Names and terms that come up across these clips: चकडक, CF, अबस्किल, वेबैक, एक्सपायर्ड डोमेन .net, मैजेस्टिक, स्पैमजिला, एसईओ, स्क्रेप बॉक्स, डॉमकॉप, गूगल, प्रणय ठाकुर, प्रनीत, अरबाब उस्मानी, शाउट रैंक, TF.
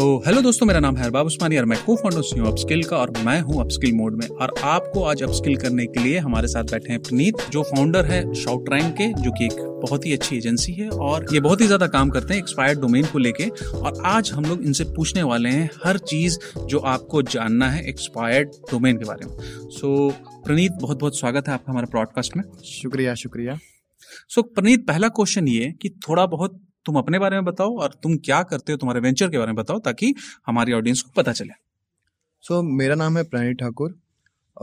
Hello दोस्तों, मेरा नाम है अरबाब उस्मानी और मैं को-फाउंडर हूं अबस्किल का, और मैं हूं अबस्किल मोड में। और आपको आज अपस्किल करने के लिए हमारे साथ बैठे हैं प्रनीत, जो फाउंडर है शाउट रैंक के, जो कि एक बहुत ही अच्छी एजेंसी है और ये बहुत ही ज्यादा काम करते हैं एक्सपायर्ड डोमेन को लेके। और आज हम लोग इनसे पूछने वाले हैं हर चीज जो आपको जानना है एक्सपायर्ड डोमेन के बारे में। सो प्रनीत, बहुत बहुत स्वागत है आपका हमारे पॉडकास्ट में। शुक्रिया। सो प्रनीत, पहला क्वेश्चन ये कि थोड़ा बहुत तुम अपने बारे में बताओ और तुम क्या करते हो, तुम्हारे वेंचर के बारे में बताओ, ताकि हमारी ऑडियंस को पता चले। सो मेरा नाम है प्रणय ठाकुर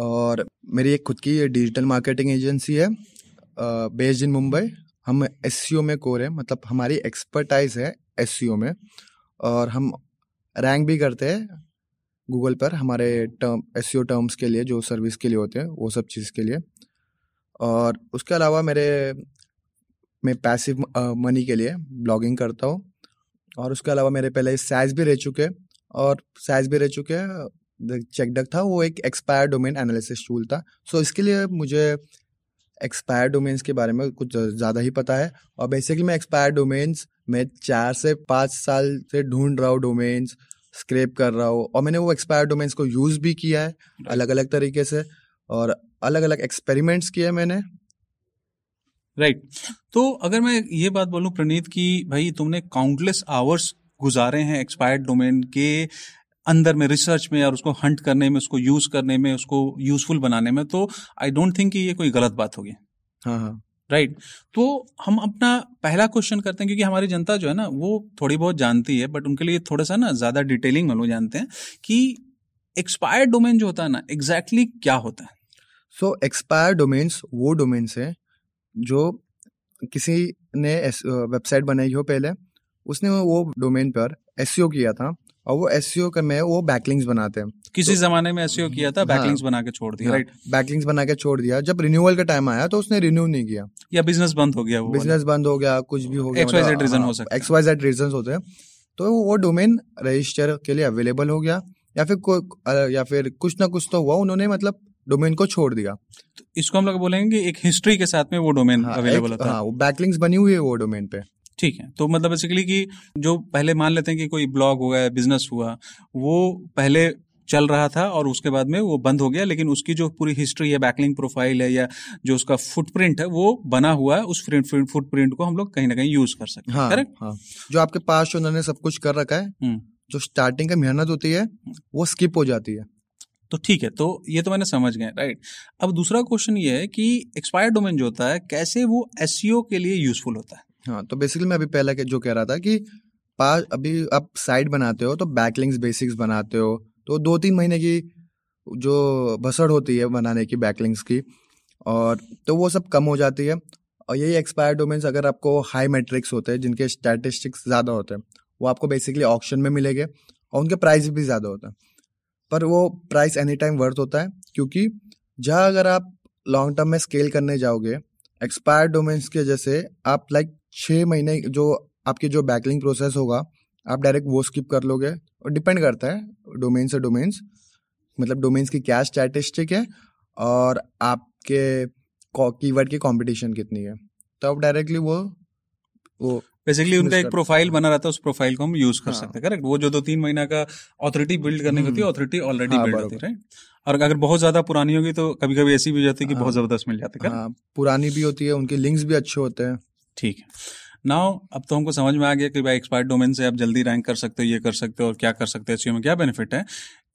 और मेरी एक खुद की डिजिटल मार्केटिंग एजेंसी है बेस्ड इन मुंबई। हम एसईओ में कोर है, मतलब हमारी एक्सपर्टाइज है एसईओ में, और हम रैंक भी करते हैं गूगल पर हमारे टर्म एसईओ टर्म्स के लिए जो सर्विस के लिए होते हैं, वो सब चीज़ के लिए। और उसके अलावा मैं पैसिव मनी के लिए ब्लॉगिंग करता हूँ, और उसके अलावा मेरे पहले सैज भी रह चुके हैं। चकडक था, वो एक एक्सपायर्ड डोमेन एनालिसिस टूल था। सो इसके लिए मुझे एक्सपायर्ड डोमेन्स के बारे में कुछ ज़्यादा ही पता है। और बेसिकली मैं एक्सपायर्ड डोमेन्स में 4 से 5 साल से ढूंढ रहा हूँ, डोमेन्स स्क्रैप कर रहा हूँ, और मैंने वो एक्सपायर्ड डोमेन्स को यूज़ भी किया है अलग अलग तरीके से, और अलग अलग एक्सपेरिमेंट्स किए मैंने। राइट। तो अगर मैं ये बात बोलूँ प्रनीत कि भाई तुमने काउंटलेस आवर्स गुजारे हैं एक्सपायर्ड डोमेन के अंदर में, रिसर्च में, और उसको हंट करने में, उसको यूज करने में, उसको यूजफुल बनाने में, तो आई डोंट थिंक कि ये कोई गलत बात होगी। हाँ। राइट। तो हम अपना पहला क्वेश्चन करते हैं, क्योंकि हमारी जनता जो है ना, वो थोड़ी बहुत जानती है, बट उनके लिए थोड़ा सा ना ज़्यादा डिटेलिंग में लोग जानते हैं कि एक्सपायर्ड डोमेन जो होता है ना, एग्जैक्टली क्या होता है। सो एक्सपायर्ड डोमेन्स वो डोमेन्स है जो किसी ने वेबसाइट बनाई हो पहले, उसने वो डोमेन पर एसईओ किया था, और वो एसईओ में वो बैकलिंक्स बनाते हैं। किसी जमाने में एसईओ किया था, बैकलिंक्स बना के छोड़ दिया। राइट, बैकलिंक्स बना के छोड़ दिया। जब रिन्यूअल का टाइम आया तो उसने रिन्यू नहीं किया, या बिजनेस बंद हो गया, कुछ भी हो गया, XYZ रीजन हो सकता है, XYZ रीजंस होते हैं। तो वो डोमेन रजिस्टर के लिए अवेलेबल हो गया, या फिर कुछ ना कुछ तो हुआ, उन्होंने मतलब डोमेन को छोड़ दिया। इसको हम लोग बोलेंगे कि एक हिस्ट्री के साथ में वो डोमेन अवेलेबल होता है। हाँ, वो बैकलिंक्स बनी हुई है वो डोमेन पे। ठीक है। तो मतलब बेसिकली कि जो पहले मान लेते हैं कि कोई ब्लॉग हो गया, बिजनेस हुआ, वो पहले चल रहा था और उसके बाद में वो बंद हो गया, लेकिन उसकी जो पूरी हिस्ट्री है, बैकलिंक प्रोफाइल है, या जो उसका फुटप्रिंट है, वो बना हुआ है। उस फुटप्रिंट को हम लोग कहीं ना कहीं यूज कर सकते हैं। करेक्ट। हाँ, जो आपके पास उन्होंने सब कुछ कर रखा है, जो स्टार्टिंग की मेहनत होती है वो स्किप हो जाती है। तो ठीक है, तो ये तो मैंने समझ गया। राइट। अब दूसरा क्वेश्चन ये है कि एक्सपायर्ड डोमेन जो होता है, कैसे वो एसईओ के लिए यूजफुल होता है। हाँ, तो बेसिकली मैं अभी पहला जो कह रहा था कि अभी आप साइट बनाते हो तो बैकलिंक्स बेसिक्स बनाते हो, तो 2-3 महीने की जो भसड़ होती है बनाने की बैकलिंक्स की, और तो वो सब कम हो जाती है। और यही एक्सपायर्ड डोमेन्स, अगर आपको हाई मैट्रिक्स होते हैं जिनके स्टैटिस्टिक्स ज़्यादा होते हैं, वो आपको बेसिकली ऑक्शन में मिलेंगे, और उनके प्राइस भी ज़्यादा होता है, पर वो प्राइस एनी टाइम वर्थ होता है। क्योंकि जहाँ अगर आप लॉन्ग टर्म में स्केल करने जाओगे एक्सपायर्ड डोमेन्स के जैसे, आप लाइक 6 महीने जो आपकी जो बैकलिंग प्रोसेस होगा आप डायरेक्ट वो स्किप कर लोगे। और डिपेंड करता है डोमेन से डोमेन्स, मतलब डोमेन्स की क्या स्टैटिस्टिक है और आपके कीवर्ड की कंपटीशन कितनी है, तो आप डायरेक्टली वो बेसिकली उनका एक प्रोफाइल बना रहता है, उस प्रोफाइल को हम यूज कर सकते हैं। करेक्ट। वो जो 2-3 महीना का ऑथोरिटी बिल्ड करने होती है, ऑथोरिटी ऑलरेडी बिल्ड होती है। राइट। और अगर बहुत ज्यादा पुरानी होगी तो कभी कभी ऐसी भी हो जाती है कि बहुत जबरदस्त मिल जाती है, पुरानी भी होती है, उनके लिंक्स भी अच्छे होते हैं। ठीक है। नाउ अब तो हमको समझ में आ गया कि भाई एक्सपायर्ड डोमेन से आप जल्दी रैंक कर सकते हो, ये कर सकते हो और क्या कर सकते हो, एसईओ में क्या बेनिफिट है।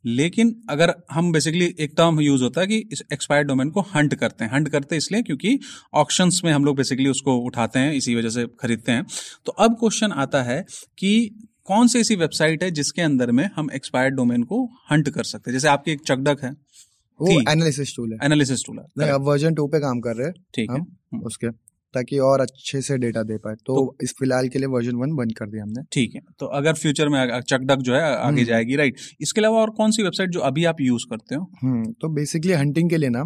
लेकिन अगर हम बेसिकली एक टर्म यूज होता है कि इस एक्सपायर्ड डोमेन को हंट करते हैं इसलिए क्योंकि ऑक्शंस में हम लोग बेसिकली उसको उठाते हैं, इसी वजह से खरीदते हैं। तो अब क्वेश्चन आता है कि कौन सी ऐसी वेबसाइट है जिसके अंदर में हम एक्सपायर्ड डोमेन को हंट कर सकते हैं। जैसे आपकी एक चकडक है, वो एनालिसिस टूल है, वर्जन 2 पे काम कर रहे हैं। ठीक है, उसके ताकि और अच्छे से डेटा दे पाए, तो इस फिलहाल के लिए वर्जन 1 बंद कर दिया हमने। ठीक है। तो अगर फ्यूचर में चकडक जो है आगे जाएगी। राइट। इसके अलावा और कौन सी वेबसाइट जो अभी आप यूज करते हो। तो बेसिकली हंटिंग के लिए ना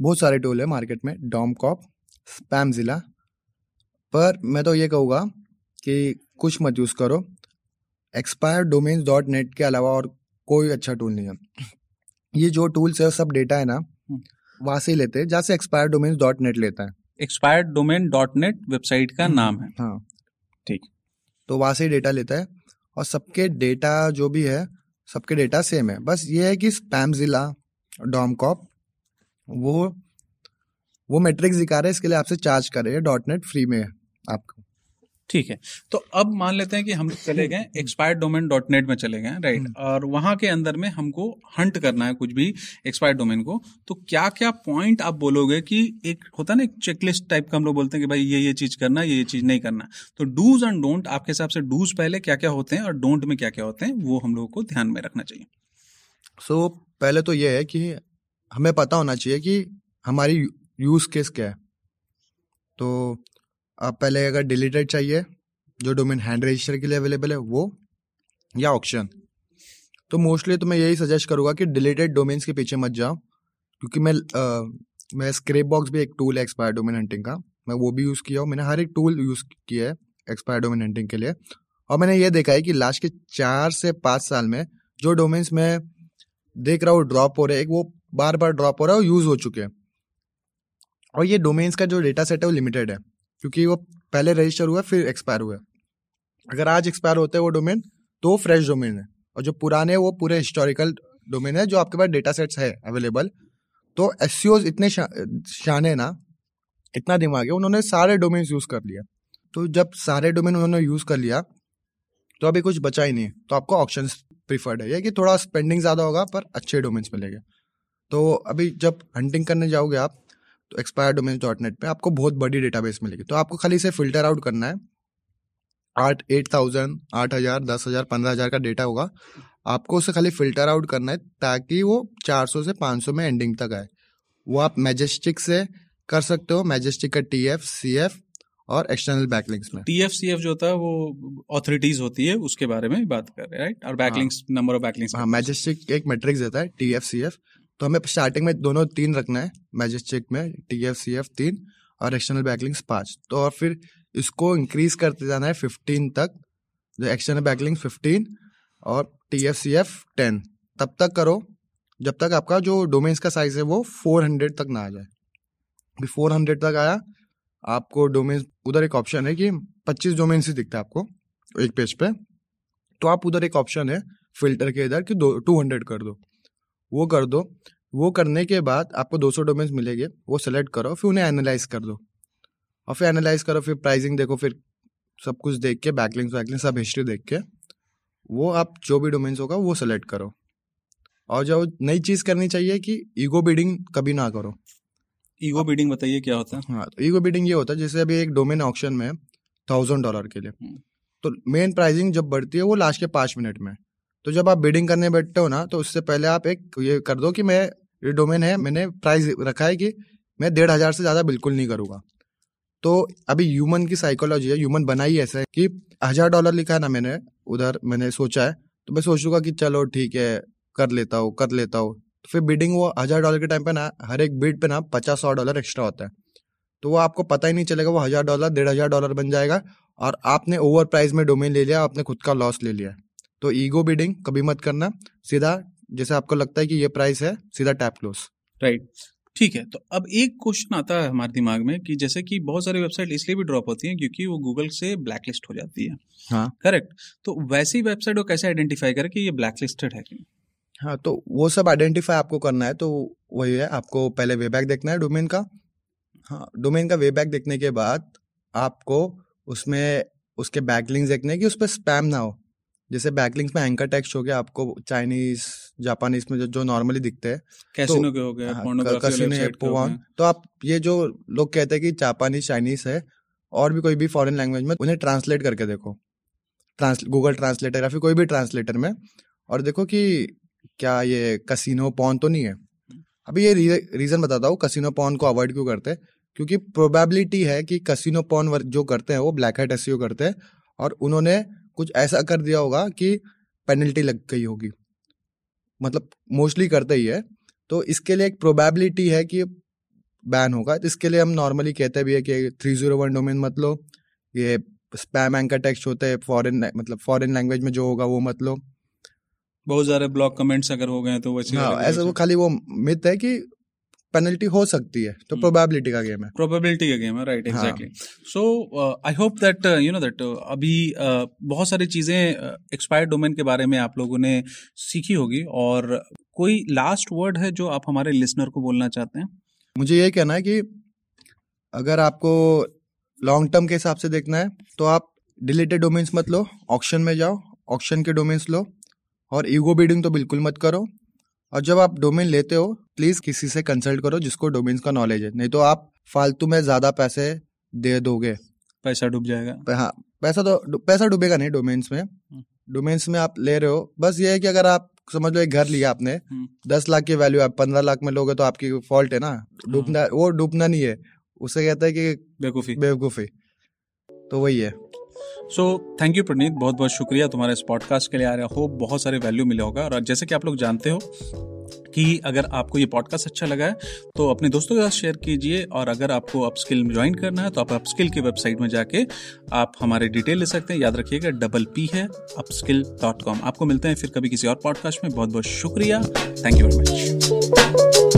बहुत सारे टूल है मार्केट में, डॉमकॉप, स्पैम जिला, पर मैं तो ये कहूँगा कि कुछ मत यूज़ करो। एक्सपायर्ड डोमेन्स .net के अलावा और कोई अच्छा टूल नहीं है। ये जो टूल्स है सब डेटा है ना वहाँ से ही लेते हैं, जहाँ से एक्सपायर्ड डोमेन्स .net लेता है। एक्सपायर्ड डोमेन .net वेबसाइट का नाम है। हाँ, ठीक। तो वहाँ से ही डेटा लेता है, और सबके डेटा जो भी है सबके डेटा सेम है। बस ये है कि स्पैमजिला डॉमकॉप वो मैट्रिक्स दिखा रहे हैं, इसके लिए आपसे चार्ज कर रहे हैं .NET फ्री में आपको। ठीक है, तो अब मान लेते हैं कि हम चले गए एक्सपायर्ड डोमेन .NET में चले गए, राइट, और वहां के अंदर में हमको हंट करना है कुछ भी एक्सपायर्ड डोमेन को। तो क्या क्या पॉइंट आप बोलोगे कि एक होता है ना एक चेकलिस्ट टाइप का, हम लोग बोलते हैं कि भाई ये चीज करना, ये चीज नहीं करना। तो डूज एंड डोंट आपके हिसाब से डूज पहले क्या क्या होते हैं और डोंट में क्या क्या होते हैं, वो हम लोगों को ध्यान में रखना चाहिए। सो पहले तो ये है कि हमें पता होना चाहिए कि हमारी यूज केस क्या है। तो आप पहले अगर डिलीटेड चाहिए जो डोमेन हैंड रजिस्टर के लिए अवेलेबल है वो, या ऑक्शन, तो मोस्टली तो मैं यही सजेस्ट करूँगा कि डिलीटेड डोमेन्स के पीछे मत जाओ, क्योंकि मैं स्क्रेप बॉक्स भी एक टूल है एक्सपायर्ड डोमेन हंटिंग का, मैं वो भी यूज़ किया हूँ। मैंने हर एक टूल यूज़ किया है एक्सपायर्ड डोमेन हंटिंग के लिए, और मैंने ये देखा है कि लास्ट के 4 से 5 साल में जो डोमेन्स मैं देख रहा हूँ ड्रॉप हो रहे हैं, वो बार बार ड्रॉप हो रहा है और यूज़ हो चुके हैं। और ये डोमेन्स का जो डेटा सेट है वो लिमिटेड है, क्योंकि वो पहले रजिस्टर हुआ फिर एक्सपायर हुआ। अगर आज एक्सपायर होते हैं वो डोमेन तो फ्रेश डोमेन है, और जो पुराने हैं वो पूरे हिस्टोरिकल डोमेन है जो आपके पास डेटा सेट्स है अवेलेबल। तो एससीओज इतने शान है ना, इतना दिमाग है, उन्होंने सारे डोमेन्स यूज़ कर लिया। तो जब सारे डोमेन उन्होंने यूज़ कर लिया तो अभी कुछ बचा ही नहीं, तो आपको ऑप्शन प्रीफर्ड है, ये कि थोड़ा स्पेंडिंग ज़्यादा होगा पर अच्छे डोमेन्स मिलेंगे। तो अभी जब हंटिंग करने जाओगे आप तो एक्सपायर्ड डोमेन्स .NET पे आपको बहुत बड़ी डेटाबेस मिलेगी, तो आपको खाली इसे फिल्टर आउट करना है। 8,000, 10,000, 15,000 का डेटा होगा, आपको उसे खाली फिल्टर आउट करना है ताकि वो 400 से 500 में एंडिंग तक आए। वो आप मैजेस्टिक से कर सकते हो, मैजेस्टिक का TF, CF और एक्सटर्नल बैकलिंक्स में। TF, CF जो होता है वो ऑथोरिटीज होती है, उसके बारे में बात कर रहे हैं, राइट, और बैकलिंक्स, नंबर ऑफ बैकलिंक्स। हाँ, मैजेस्टिक एक मैट्रिक्स देता है TF, CF, तो हमें स्टार्टिंग में दोनों 3 रखना है, मैजेस्टिक में TF, CF 3 और एक्सटर्नल बैकलिंक्स 5। तो और फिर इसको इंक्रीज करते जाना है 15 तक, जो एक्सटर्नल बैकलिंक्स 15 और TF, CF 10 तब तक करो जब तक आपका जो डोमेन्स का साइज है वो 400 तक ना आ जाए। अभी 400 तक आया आपको डोमेन्स, उधर एक ऑप्शन है कि 25 डोमेन्स ही दिखता है आपको एक पेज पे, तो आप उधर एक ऑप्शन है फिल्टर के इधर कि 200 कर दो, वो कर दो। वो करने के बाद आपको 200 डोमेन्स मिलेंगे, वो सेलेक्ट करो, फिर उन्हें एनालाइज कर दो, और फिर एनालाइज करो, फिर प्राइसिंग देखो, फिर सब कुछ देख के बैकलिंक्स वैकलिंक्स सब हिस्ट्री देख के वो आप जो भी डोमेन्स होगा वो सेलेक्ट करो। और जो नई चीज़ करनी चाहिए कि ईगो बीडिंग कभी ना करो। ईगो बीडिंग बताइए क्या होता है? हाँ, तो ईगो बीडिंग ये होता है जैसे अभी एक डोमेन ऑक्शन में $1000 के लिए, तो मेन प्राइसिंग जब बढ़ती है वो लास्ट के 5 मिनट में। तो जब आप बिडिंग करने बैठते हो ना, तो उससे पहले आप एक ये कर दो कि मैं ये डोमेन है मैंने प्राइस रखा है कि मैं 1500 से ज़्यादा बिल्कुल नहीं करूँगा। तो अभी ह्यूमन की साइकोलॉजी है, ह्यूमन बनाई ऐसा है कि $1000 लिखा है ना मैंने उधर, मैंने सोचा है तो मैं सोचूंगा कि चलो ठीक है कर लेता हूँ। तो फिर बिडिंग वो $1000 के टाइम पर ना हर एक बिड पर ना $50-$100 एक्स्ट्रा होता है, तो वो आपको पता ही नहीं चलेगा, वो $1000 $1500 बन जाएगा और आपने ओवर प्राइस में डोमेन ले लिया, आपने खुद का लॉस ले लिया। तो ईगो बिडिंग कभी मत करना, सीधा जैसे आपको लगता है कि ये प्राइस है सीधा टैप क्लोज, राइट, ठीक है। तो अब एक क्वेश्चन आता है हमारे दिमाग में कि जैसे कि बहुत सारी वेबसाइट इसलिए भी ड्रॉप होती हैं क्योंकि वो गूगल से ब्लैकलिस्ट हो जाती है, हाँ करेक्ट, तो वैसी वेबसाइट को कैसे आइडेंटिफाई करें कि ये ब्लैकलिस्टेड है कि? हाँ, तो वो सब आइडेंटिफाई आपको करना है, तो वही है आपको पहले वेबैक देखना है डोमेन का। हाँ, डोमेन का वेबैक देखने के बाद आपको उसमें उसके बैकलिंक्स देखने हैं कि उस पर स्पैम ना हो। जैसे बैकलिंक्स में एंकर टेक्स्ट हो गया, आपको चाइनीज जापानीज में जो नॉर्मली दिखते हैं, कैसीनो के हो गया, कैसीनो पोर्न, तो आप ये जो लोग कहते हैं कि जापानीज चाइनीज है और भी कोई भी फॉरेन लैंग्वेज में, उन्हें ट्रांसलेट करके देखो, गूगल ट्रांसलेटर या फिर कोई भी ट्रांसलेटर में, और देखो कि क्या ये कैसीनो पोर्न तो नहीं है। अभी ये रीज़न बताता हूँ कैसीनो पोर्न को अवॉइड क्यों करते हैं, क्योंकि प्रोबेबिलिटी है कि कैसीनो पोर्न जो करते हैं वो ब्लैक हैट एसईओ करते हैं, और उन्होंने कुछ ऐसा कर दिया होगा कि पेनल्टी लग गई होगी, मतलब मोस्टली करते ही है, तो इसके लिए एक प्रोबेबिलिटी है कि बैन होगा। तो इसके लिए हम नॉर्मली कहते भी है कि 301 डोमेन मत लो, ये स्पैम एंकर टेक्स्ट होते हैं फॉरेन लैंग्वेज में जो होगा वो मत लो, बहुत सारे ब्लॉक कमेंट्स अगर हो गए तो वैसे, हाँ, ऐसा वो खाली वो मिथ है कि पेनल्टी हो सकती है, तो प्रोबेबिलिटी का गेम है, प्रोबेबिलिटी का गेम है, right, exactly. So I hope that you know that अभी बहुत सारी चीजें एक्सपायर्ड डोमेन के बारे में आप लोगों ने सीखी होगी, और कोई लास्ट वर्ड है जो आप हमारे लिसनर को बोलना चाहते हैं? मुझे ये कहना है कि अगर आपको लॉन्ग टर्म के हिसाब से देखना है तो आप डिलीटेड डोमेन्स मत लो, ऑक्शन में जाओ, ऑक्शन के डोमेन्स लो, और ईगो बीडिंग तो बिल्कुल मत करो, और जब आप डोमेन लेते हो प्लीज़ किसी से कंसल्ट करो जिसको डोमेन्स का नॉलेज है, नहीं तो आप फालतू में ज़्यादा पैसे दे दोगे, पैसा डूब जाएगा. हाँ, पैसा तो पैसा डूबेगा नहीं डोमेन्स में, डोमेन्स में आप ले रहे हो, बस ये है कि अगर आप समझ लो एक घर लिया आपने 10 लाख की वैल्यू, आप 15 लाख में लोगे तो आपकी फॉल्ट है ना, डूबना, वो डूबना नहीं है, उसे कहता है कि बेवकूफ़ी, तो वही है. सो थैंक यू प्रनीत, बहुत बहुत शुक्रिया तुम्हारे इस पॉडकास्ट के लिए. आई होप बहुत सारे वैल्यू मिले होगा, और जैसे कि आप लोग जानते हो कि अगर आपको ये पॉडकास्ट अच्छा लगा है तो अपने दोस्तों के साथ शेयर कीजिए, और अगर आपको अपस्किल ज्वाइन करना है तो आप अपस्किल की वेबसाइट में जाके आप हमारे डिटेल ले सकते हैं. याद रखिएगा $P है, upskill.com. आपको मिलते हैं फिर कभी किसी और पॉडकास्ट में. बहुत बहुत शुक्रिया, थैंक यू वेरी मच.